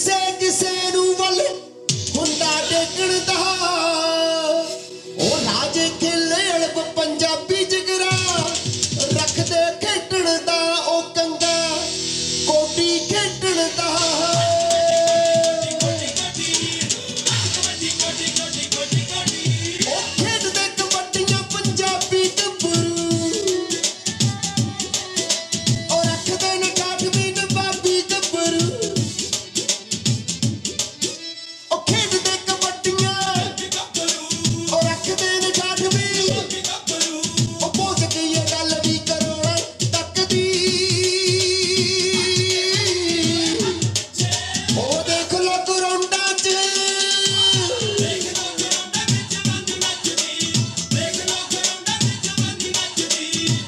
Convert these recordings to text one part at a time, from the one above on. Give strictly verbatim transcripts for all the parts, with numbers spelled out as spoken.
ਕਿਸੇ ਕਿਸੇ ਨੂੰ ਵੱਲ ਹੁੰਦਾ ਡੇਗਣ ਦਾ। ਉਹ ਰਾਜ ਖੇਲੇ ਅਲਬ ਪੰਜਾਬੀ ਜਿਗਰਾ ਰੱਖਦੇ ਖੇਡਣ ਦਾ। ਉਹ ਕੰਗਾ ਕੋਟੀ ਖੇਡਣ ਦਾ। ਉਹ ਖੇਡਦੇ ਕਬੱਡੀਆਂ ਪੰਜਾਬੀ ਗੱਭਰੂ। ਉਹ ਰੱਖਦੇ ਨੇ ਕਾਠਵੀ ਨਵਾਬੀ ਗੱਭਰੂ। ਉਹ ਖੇਡਦੇ ਕਬੱਡੀਆਂ। ਉਹ ਰੱਖਦੇ ਨੇ ਕਾਠਵੀ। ਉਹ ਪੋਜ ਕੇ ਇਹ ਗੱਲ ਵੀ ਕਰੋੜਾਂ ਤੱਕ ਦੀ। ਉਹ ਦੇਖ ਲੋ ਕਰੋੜਾਂ ਚ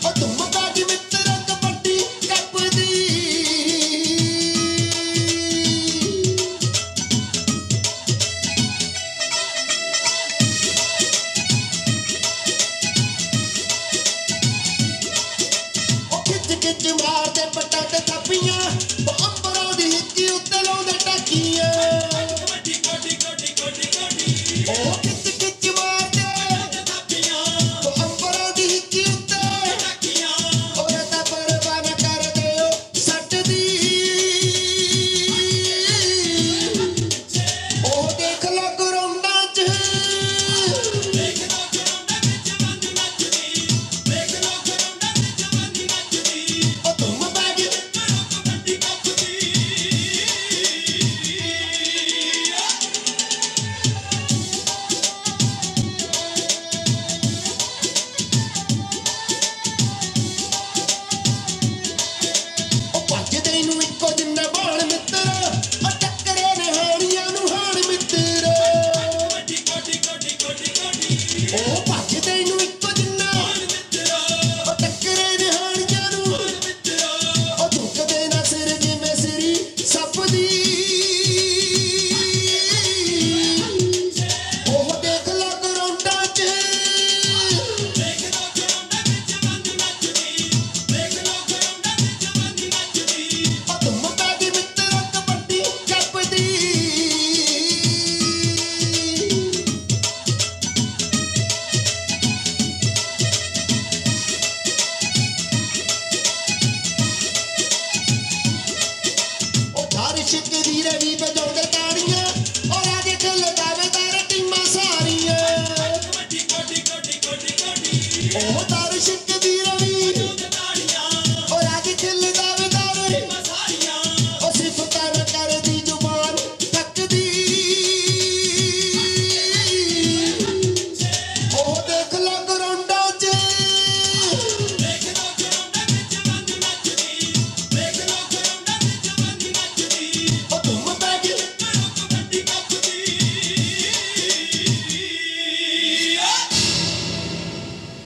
ਉਹ ਧੁੰਮ ਬਾਜੀ ਮਿੱਤਰ ਕਬੱਡੀ ਕੱਪ ਦੀ। ਉਹ ਖਿੱਚ ਖਿੱਚ ਮਾਰਦੇ ਪੱਟਾਂ ਤੇ ਥਾਪੀਆਂ। ਉਹ ਅੰਬਰਾਂ ਦੀ ਹਿੱਕੀ ਉੱਤੇ ਲਾਉਂਦੇ ਟਾਕੀਆਂ। ਉਹ ਖਿੱਚ ਖਿੱਚ ਮਾਰਦੇ ਉਹ ਅੰਬਰਾਂ ਦੀ ਹਿੱਕੀ ਉੱਤੇ। ਉਹ ਤਾਂ ਪਰਵਾਹ ਨਾ ਕਰਦੇ ਉਹ ਸੱਟ ਦੀ। ਉਹ ਦੇਖ ਲੋ ਕਰੋੜਾਂ ਚ ਉਹ ਧੁੰਮ ਬਾਜੀ ਉਹ ਭੱਜਦੇ ਨੂੰ ਇੱਕੋ ਜਿੰਨਾ ਬਾਲ ਮਿੱਤਰ। ਉਹ ਟੱਕਰੇ ਨੇ ਹਾਣੀਆਂ ਨੂੰ ਹਾਣ ਮਿੱਤਰ। ਉਹ ਭੱਜਦੇ ਨੂੰ ਇੱਕੋ ਜਿੰਨਾ। ਉਹ ਟੱਕਰੇ ਨੇ ਹਾਣੀਆਂ ਨੂੰ। ਉਹ ਝੁਕਦੇ ਨਾ ਸਿਰ ਜਿਵੇਂ ਸਿਰੀ ਸੱਪ ਦੀ। ਉਹ ਦੇਖ ਲੋ ਕਰੋੜਾਂ ਚ ਉਹ ਧੁੰਮ ਬਾਜੀ ਮਿੱਤਰ ਕਬੱਡੀ ਕੱਪ ਦੀ। ਉਹ ਦਾਰਿਸ਼ ਕਰੀਰੇ ਵੀ ਵਜਾਉਂਦੇ ਤਾੜੀਆਂ। ਉਹ ਰਾਜੇ ਖੇਲੇ ਦਾਵੇਦਾਰ ਟੀਮਾਂ ਸਾਰੀਆਂ। ਉਹ ਦਾਰਿਸ਼